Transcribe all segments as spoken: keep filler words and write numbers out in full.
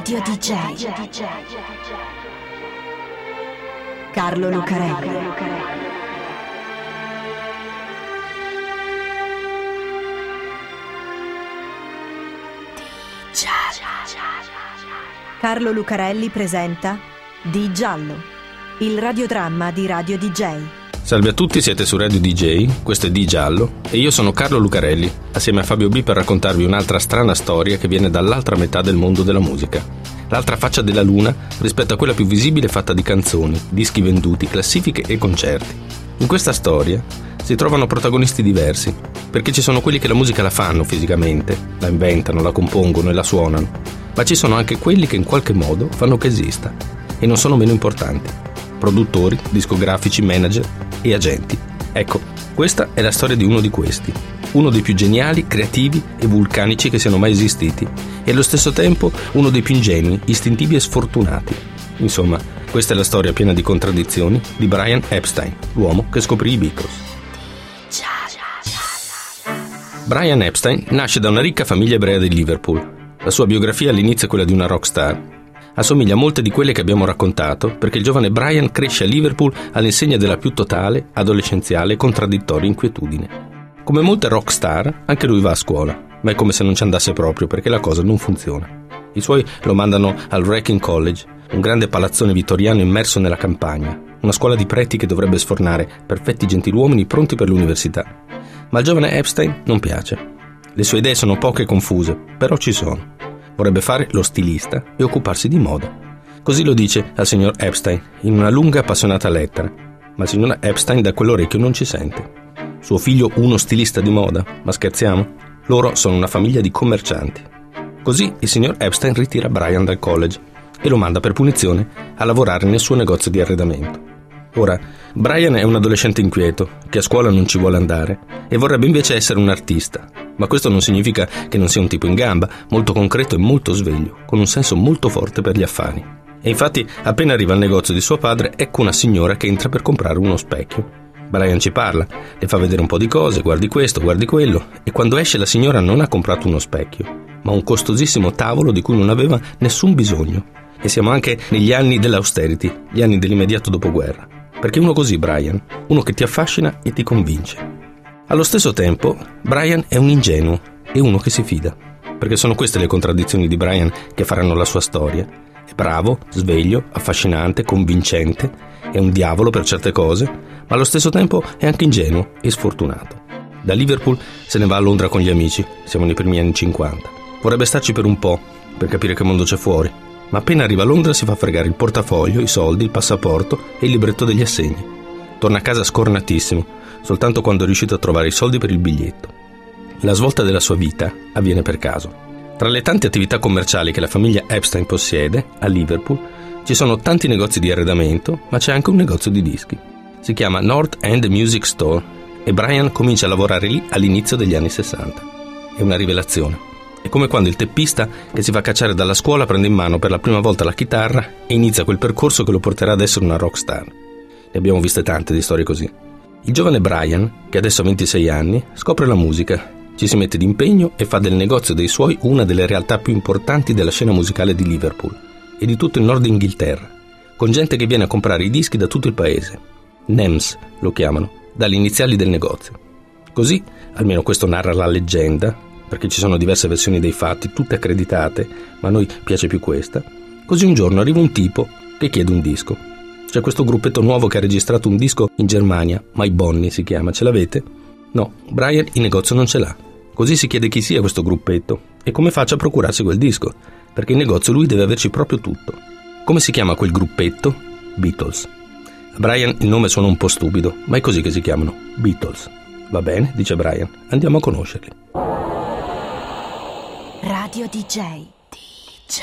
Radio D J, Carlo Lucarelli. Carlo Lucarelli presenta Di Giallo, il radiodramma di Radio D J. Salve a tutti, siete su Radio D J, questo è Di Giallo e io sono Carlo Lucarelli, assieme a Fabio B per raccontarvi un'altra strana storia che viene dall'altra metà del mondo della musica. L'altra faccia della luna rispetto a quella più visibile fatta di canzoni, dischi venduti, classifiche e concerti. In questa storia si trovano protagonisti diversi, perché ci sono quelli che la musica la fanno fisicamente, la inventano, la compongono e la suonano. Ma ci sono anche quelli che in qualche modo fanno che esista, e non sono meno importanti: produttori, discografici, manager e agenti. Ecco, questa è la storia di uno di questi, uno dei più geniali, creativi e vulcanici che siano mai esistiti, e allo stesso tempo uno dei più ingenui, istintivi e sfortunati. Insomma, questa è la storia piena di contraddizioni di Brian Epstein, l'uomo che scoprì i Beatles. Brian Epstein nasce da una ricca famiglia ebrea di Liverpool. La sua biografia all'inizio è quella di una rockstar. Assomiglia a molte di quelle che abbiamo raccontato, perché il giovane Brian cresce a Liverpool all'insegna della più totale, adolescenziale e contraddittoria inquietudine. Come molte rockstar, anche lui va a scuola, ma è come se non ci andasse proprio, perché la cosa non funziona. I suoi lo mandano al Wrecking College, un grande palazzone vittoriano immerso nella campagna, una scuola di preti che dovrebbe sfornare perfetti gentiluomini pronti per l'università. Ma al giovane Epstein non piace. Le sue idee sono poche e confuse, però ci sono. Vorrebbe fare lo stilista e occuparsi di moda. Così lo dice al signor Epstein in una lunga e appassionata lettera, ma il signor Epstein da quell'orecchio non ci sente. Suo figlio uno stilista di moda? Ma scherziamo? Loro sono una famiglia di commercianti. Così il signor Epstein ritira Brian dal college e lo manda per punizione a lavorare nel suo negozio di arredamento. Ora, Brian è un adolescente inquieto, che a scuola non ci vuole andare e vorrebbe invece essere un artista, ma questo non significa che non sia un tipo in gamba, molto concreto e molto sveglio, con un senso molto forte per gli affari. E infatti, appena arriva al negozio di suo padre, ecco una signora che entra per comprare uno specchio. Brian ci parla, le fa vedere un po' di cose, guardi questo, guardi quello, e quando esce la signora non ha comprato uno specchio, ma un costosissimo tavolo di cui non aveva nessun bisogno. E siamo anche negli anni dell'austerity, gli anni dell'immediato dopoguerra. Perché uno così, Brian, uno che ti affascina e ti convince. Allo stesso tempo, Brian è un ingenuo e uno che si fida, perché sono queste le contraddizioni di Brian che faranno la sua storia. È bravo, sveglio, affascinante, convincente, è un diavolo per certe cose, ma allo stesso tempo è anche ingenuo e sfortunato. Da Liverpool se ne va a Londra con gli amici, siamo nei primi anni cinquanta. Vorrebbe starci per un po', per capire che mondo c'è fuori, ma appena arriva a Londra si fa fregare il portafoglio, i soldi, il passaporto e il libretto degli assegni. Torna a casa scornatissimo, soltanto quando è riuscito a trovare i soldi per il biglietto. La svolta della sua vita avviene per caso. Tra le tante attività commerciali che la famiglia Epstein possiede, a Liverpool, ci sono tanti negozi di arredamento, ma c'è anche un negozio di dischi. Si chiama North End Music Store e Brian comincia a lavorare lì all'inizio degli anni sessanta. È una rivelazione. È come quando il teppista che si fa cacciare dalla scuola prende in mano per la prima volta la chitarra e inizia quel percorso che lo porterà ad essere una rockstar. Ne abbiamo viste tante di storie così. Il giovane Brian, che adesso ha ventisei anni, scopre la musica, ci si mette d'impegno e fa del negozio dei suoi una delle realtà più importanti della scena musicale di Liverpool e di tutto il nord Inghilterra, con gente che viene a comprare i dischi da tutto il paese. NEMS lo chiamano, dalle iniziali del negozio. Così, almeno questo narra la leggenda, perché ci sono diverse versioni dei fatti, tutte accreditate, ma a noi piace più questa. Così un giorno arriva un tipo che chiede un disco. C'è questo gruppetto nuovo che ha registrato un disco in Germania, My Bonnie si chiama, ce l'avete? No, Brian in negozio non ce l'ha. Così si chiede chi sia questo gruppetto e come faccia a procurarsi quel disco, perché in negozio lui deve averci proprio tutto. Come si chiama quel gruppetto? Beatles. A Brian il nome suona un po' stupido, ma è così che si chiamano, Beatles. Va bene, dice Brian, andiamo a conoscerli. Radio D J. D J.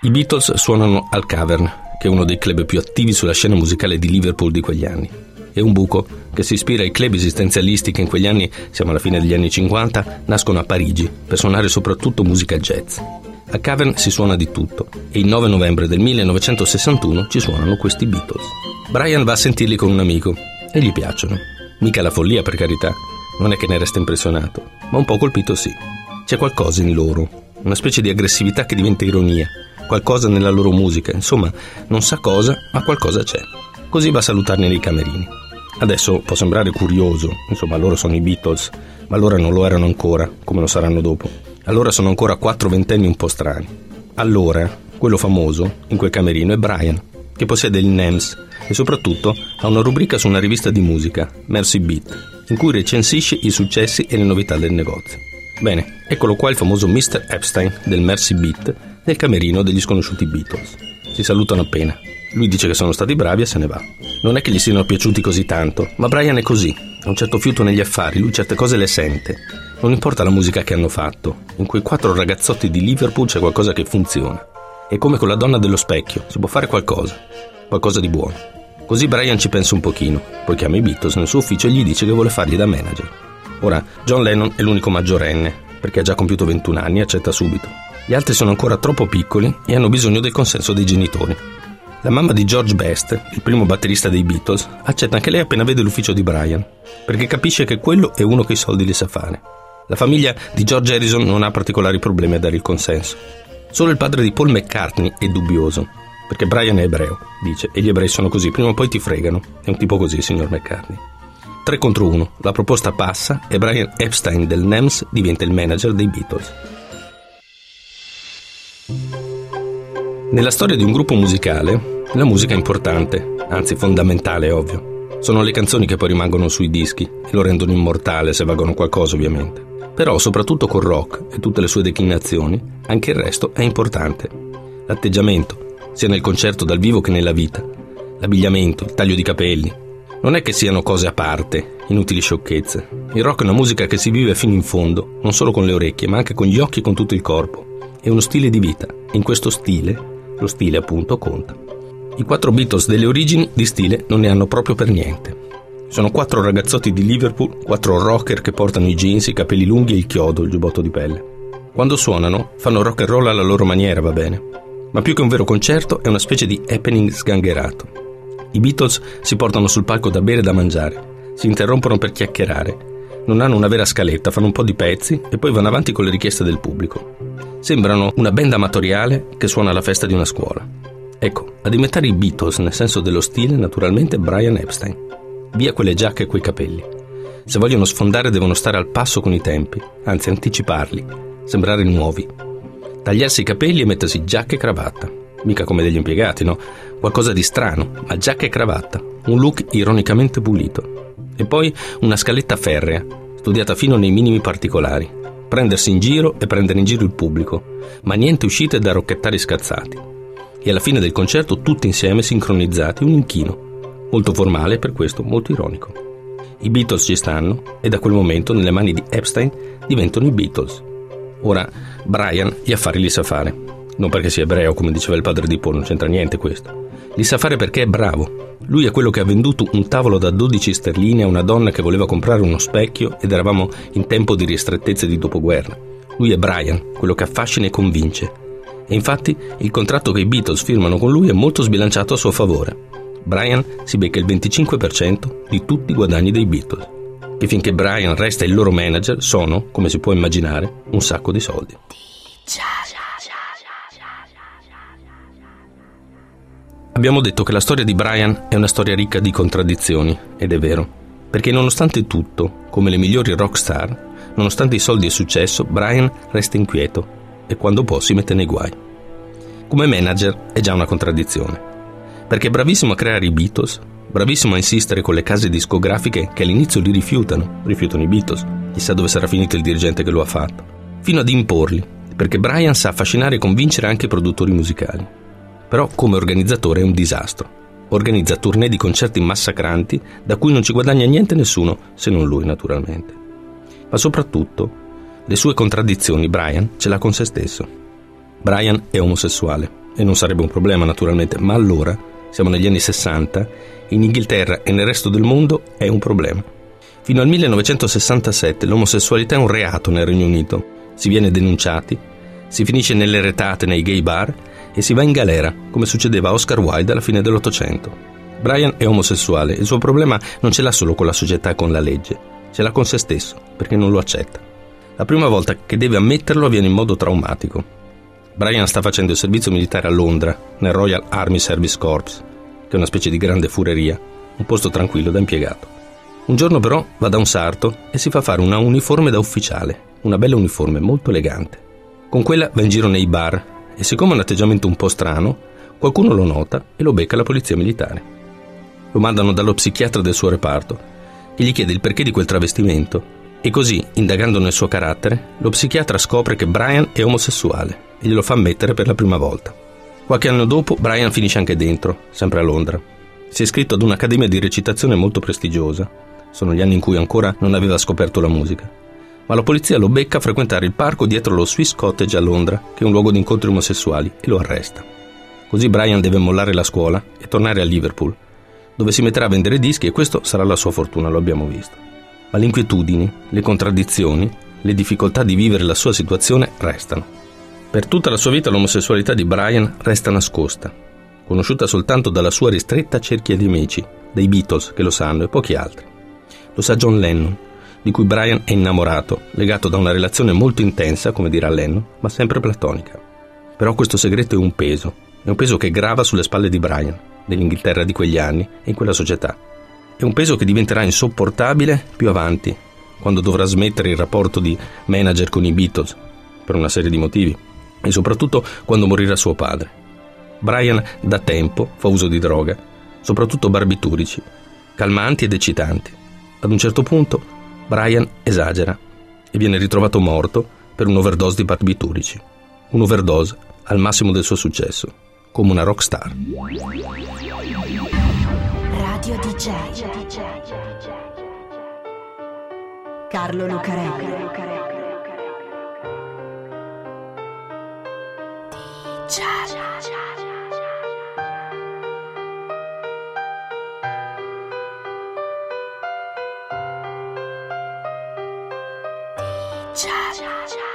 I Beatles suonano al Cavern, che è uno dei club più attivi sulla scena musicale di Liverpool di quegli anni. È un buco che si ispira ai club esistenzialisti che in quegli anni, siamo alla fine degli anni cinquanta, nascono a Parigi per suonare soprattutto musica jazz. A Cavern si suona di tutto e il nove novembre del millenovecentosessantuno ci suonano questi Beatles. Brian va a sentirli con un amico e gli piacciono. Mica la follia, per carità, non è che ne resta impressionato, ma un po' colpito sì. C'è qualcosa in loro, una specie di aggressività che diventa ironia, qualcosa nella loro musica, insomma, non sa cosa, ma qualcosa c'è. Così va a salutarne nei camerini. Adesso può sembrare curioso, insomma, loro sono i Beatles, ma allora non lo erano ancora, come lo saranno dopo. Allora sono ancora quattro ventenni un po' strani. Allora, quello famoso, in quel camerino, è Brian, che possiede il NEMS e soprattutto ha una rubrica su una rivista di musica, Mersey Beat, in cui recensisce i successi e le novità del negozio. Bene, eccolo qua il famoso mister Epstein del Mersey Beat nel camerino degli sconosciuti Beatles. Si salutano appena. Lui dice che sono stati bravi e se ne va. Non è che gli siano piaciuti così tanto, ma Brian è così, ha un certo fiuto negli affari, lui certe cose le sente. Non importa la musica che hanno fatto, in quei quattro ragazzotti di Liverpool c'è qualcosa che funziona. E come con la donna dello specchio, si può fare qualcosa, qualcosa di buono. Così Brian ci pensa un pochino, poi chiama i Beatles nel suo ufficio e gli dice che vuole fargli da manager. Ora, John Lennon è l'unico maggiorenne, perché ha già compiuto ventuno anni e accetta subito. Gli altri sono ancora troppo piccoli e hanno bisogno del consenso dei genitori. La mamma di George Best, il primo batterista dei Beatles, accetta anche lei appena vede l'ufficio di Brian, perché capisce che quello è uno che i soldi li sa fare. La famiglia di George Harrison non ha particolari problemi a dare il consenso. Solo il padre di Paul McCartney è dubbioso, perché Brian è ebreo, dice, e gli ebrei sono così, prima o poi ti fregano. È un tipo così, signor McCartney. tre contro uno, la proposta passa e Brian Epstein del NEMS diventa il manager dei Beatles. Nella storia di un gruppo musicale, la musica è importante, anzi fondamentale, ovvio. Sono le canzoni che poi rimangono sui dischi e lo rendono immortale, se valgono qualcosa, ovviamente. Però, soprattutto col rock e tutte le sue declinazioni, anche il resto è importante. L'atteggiamento, sia nel concerto dal vivo che nella vita, l'abbigliamento, il taglio di capelli. Non è che siano cose a parte, inutili sciocchezze. Il rock è una musica che si vive fino in fondo, non solo con le orecchie, ma anche con gli occhi e con tutto il corpo. È uno stile di vita. In questo stile, lo stile appunto conta. I quattro Beatles delle origini di stile non ne hanno proprio per niente. Sono quattro ragazzotti di Liverpool, quattro rocker che portano i jeans, i capelli lunghi e il chiodo, il giubbotto di pelle. Quando suonano, fanno rock and roll alla loro maniera, va bene. Ma più che un vero concerto, è una specie di happening sgangherato. I Beatles si portano sul palco da bere e da mangiare, si interrompono per chiacchierare, non hanno una vera scaletta, fanno un po' di pezzi e poi vanno avanti con le richieste del pubblico. Sembrano una band amatoriale che suona alla festa di una scuola. Ecco, ad imitare i Beatles nel senso dello stile, naturalmente, Brian Epstein. Via quelle giacche e quei capelli. Se vogliono sfondare devono stare al passo con i tempi, anzi anticiparli, sembrare nuovi. Tagliarsi i capelli e mettersi giacca e cravatta. Mica come degli impiegati, no? Qualcosa di strano, ma giacca e cravatta, un look ironicamente pulito. E poi una scaletta ferrea, studiata fino nei minimi particolari. Prendersi in giro e prendere in giro il pubblico, ma niente uscite da rocchettari scazzati. E alla fine del concerto tutti insieme sincronizzati, un inchino. Molto formale e per questo molto ironico. I Beatles ci stanno e da quel momento nelle mani di Epstein diventano i Beatles. Ora, Brian gli affari li sa fare. Non perché sia ebreo, come diceva il padre di Paul, non c'entra niente questo. Li sa fare perché è bravo. Lui è quello che ha venduto un tavolo da dodici sterline a una donna che voleva comprare uno specchio ed eravamo in tempo di ristrettezze di dopoguerra. Lui è Brian, quello che affascina e convince. E infatti il contratto che i Beatles firmano con lui è molto sbilanciato a suo favore. Brian si becca il venticinque per cento di tutti i guadagni dei Beatles. Che finché Brian resta il loro manager sono, come si può immaginare, un sacco di soldi. Abbiamo detto che la storia di Brian è una storia ricca di contraddizioni, ed è vero, perché nonostante tutto, come le migliori rock star, nonostante i soldi e il successo, Brian resta inquieto e quando può si mette nei guai. Come manager è già una contraddizione, perché è bravissimo a creare i Beatles, bravissimo a insistere con le case discografiche che all'inizio li rifiutano, rifiutano i Beatles, chissà dove sarà finito il dirigente che lo ha fatto, fino ad imporli, perché Brian sa affascinare e convincere anche i produttori musicali. Però come organizzatore è un disastro. Organizza tournée di concerti massacranti da cui non ci guadagna niente nessuno, se non lui naturalmente. Ma soprattutto, le sue contraddizioni Brian ce l'ha con se stesso. Brian è omosessuale e non sarebbe un problema naturalmente, ma allora, siamo negli anni sessanta, in Inghilterra e nel resto del mondo è un problema. Fino al millenovecentosessantasette l'omosessualità è un reato nel Regno Unito. Si viene denunciati, si finisce nelle retate nei gay bar e si va in galera, come succedeva a Oscar Wilde alla fine dell'Ottocento. Brian è omosessuale e il suo problema non ce l'ha solo con la società e con la legge, ce l'ha con se stesso, perché non lo accetta. La prima volta che deve ammetterlo avviene in modo traumatico. Brian sta facendo il servizio militare a Londra, nel Royal Army Service Corps, che è una specie di grande fureria, un posto tranquillo da impiegato. Un giorno però va da un sarto e si fa fare una uniforme da ufficiale, una bella uniforme molto elegante. Con quella va in giro nei bar e, siccome ha un atteggiamento un po' strano, qualcuno lo nota e lo becca la polizia militare. Lo mandano dallo psichiatra del suo reparto e gli chiede il perché di quel travestimento. E così, indagando nel suo carattere, lo psichiatra scopre che Brian è omosessuale e glielo fa ammettere per la prima volta. Qualche anno dopo Brian finisce anche dentro, sempre a Londra. Si è iscritto ad un'accademia di recitazione molto prestigiosa, sono gli anni in cui ancora non aveva scoperto la musica, ma la polizia lo becca a frequentare il parco dietro lo Swiss Cottage a Londra, che è un luogo di incontri omosessuali, e lo arresta. Così Brian deve mollare la scuola e tornare a Liverpool, dove si metterà a vendere dischi e questo sarà la sua fortuna, lo abbiamo visto. Ma le inquietudini, le contraddizioni, le difficoltà di vivere la sua situazione restano. Per tutta la sua vita l'omosessualità di Brian resta nascosta, conosciuta soltanto dalla sua ristretta cerchia di amici, dei Beatles che lo sanno e pochi altri. Lo sa John Lennon, di cui Brian è innamorato, legato da una relazione molto intensa, come dirà Lennon, ma sempre platonica. Però questo segreto è un peso, è un peso che grava sulle spalle di Brian, nell'Inghilterra di quegli anni e in quella società. È un peso che diventerà insopportabile più avanti, quando dovrà smettere il rapporto di manager con i Beatles, per una serie di motivi, e soprattutto quando morirà suo padre. Brian da tempo fa uso di droga, soprattutto barbiturici, calmanti ed eccitanti. Ad un certo punto Brian esagera e viene ritrovato morto per un'overdose di barbiturici. Un'overdose al massimo del suo successo, come una rockstar. Radio di jay. Carlo Lucarelli. di jay. di jay.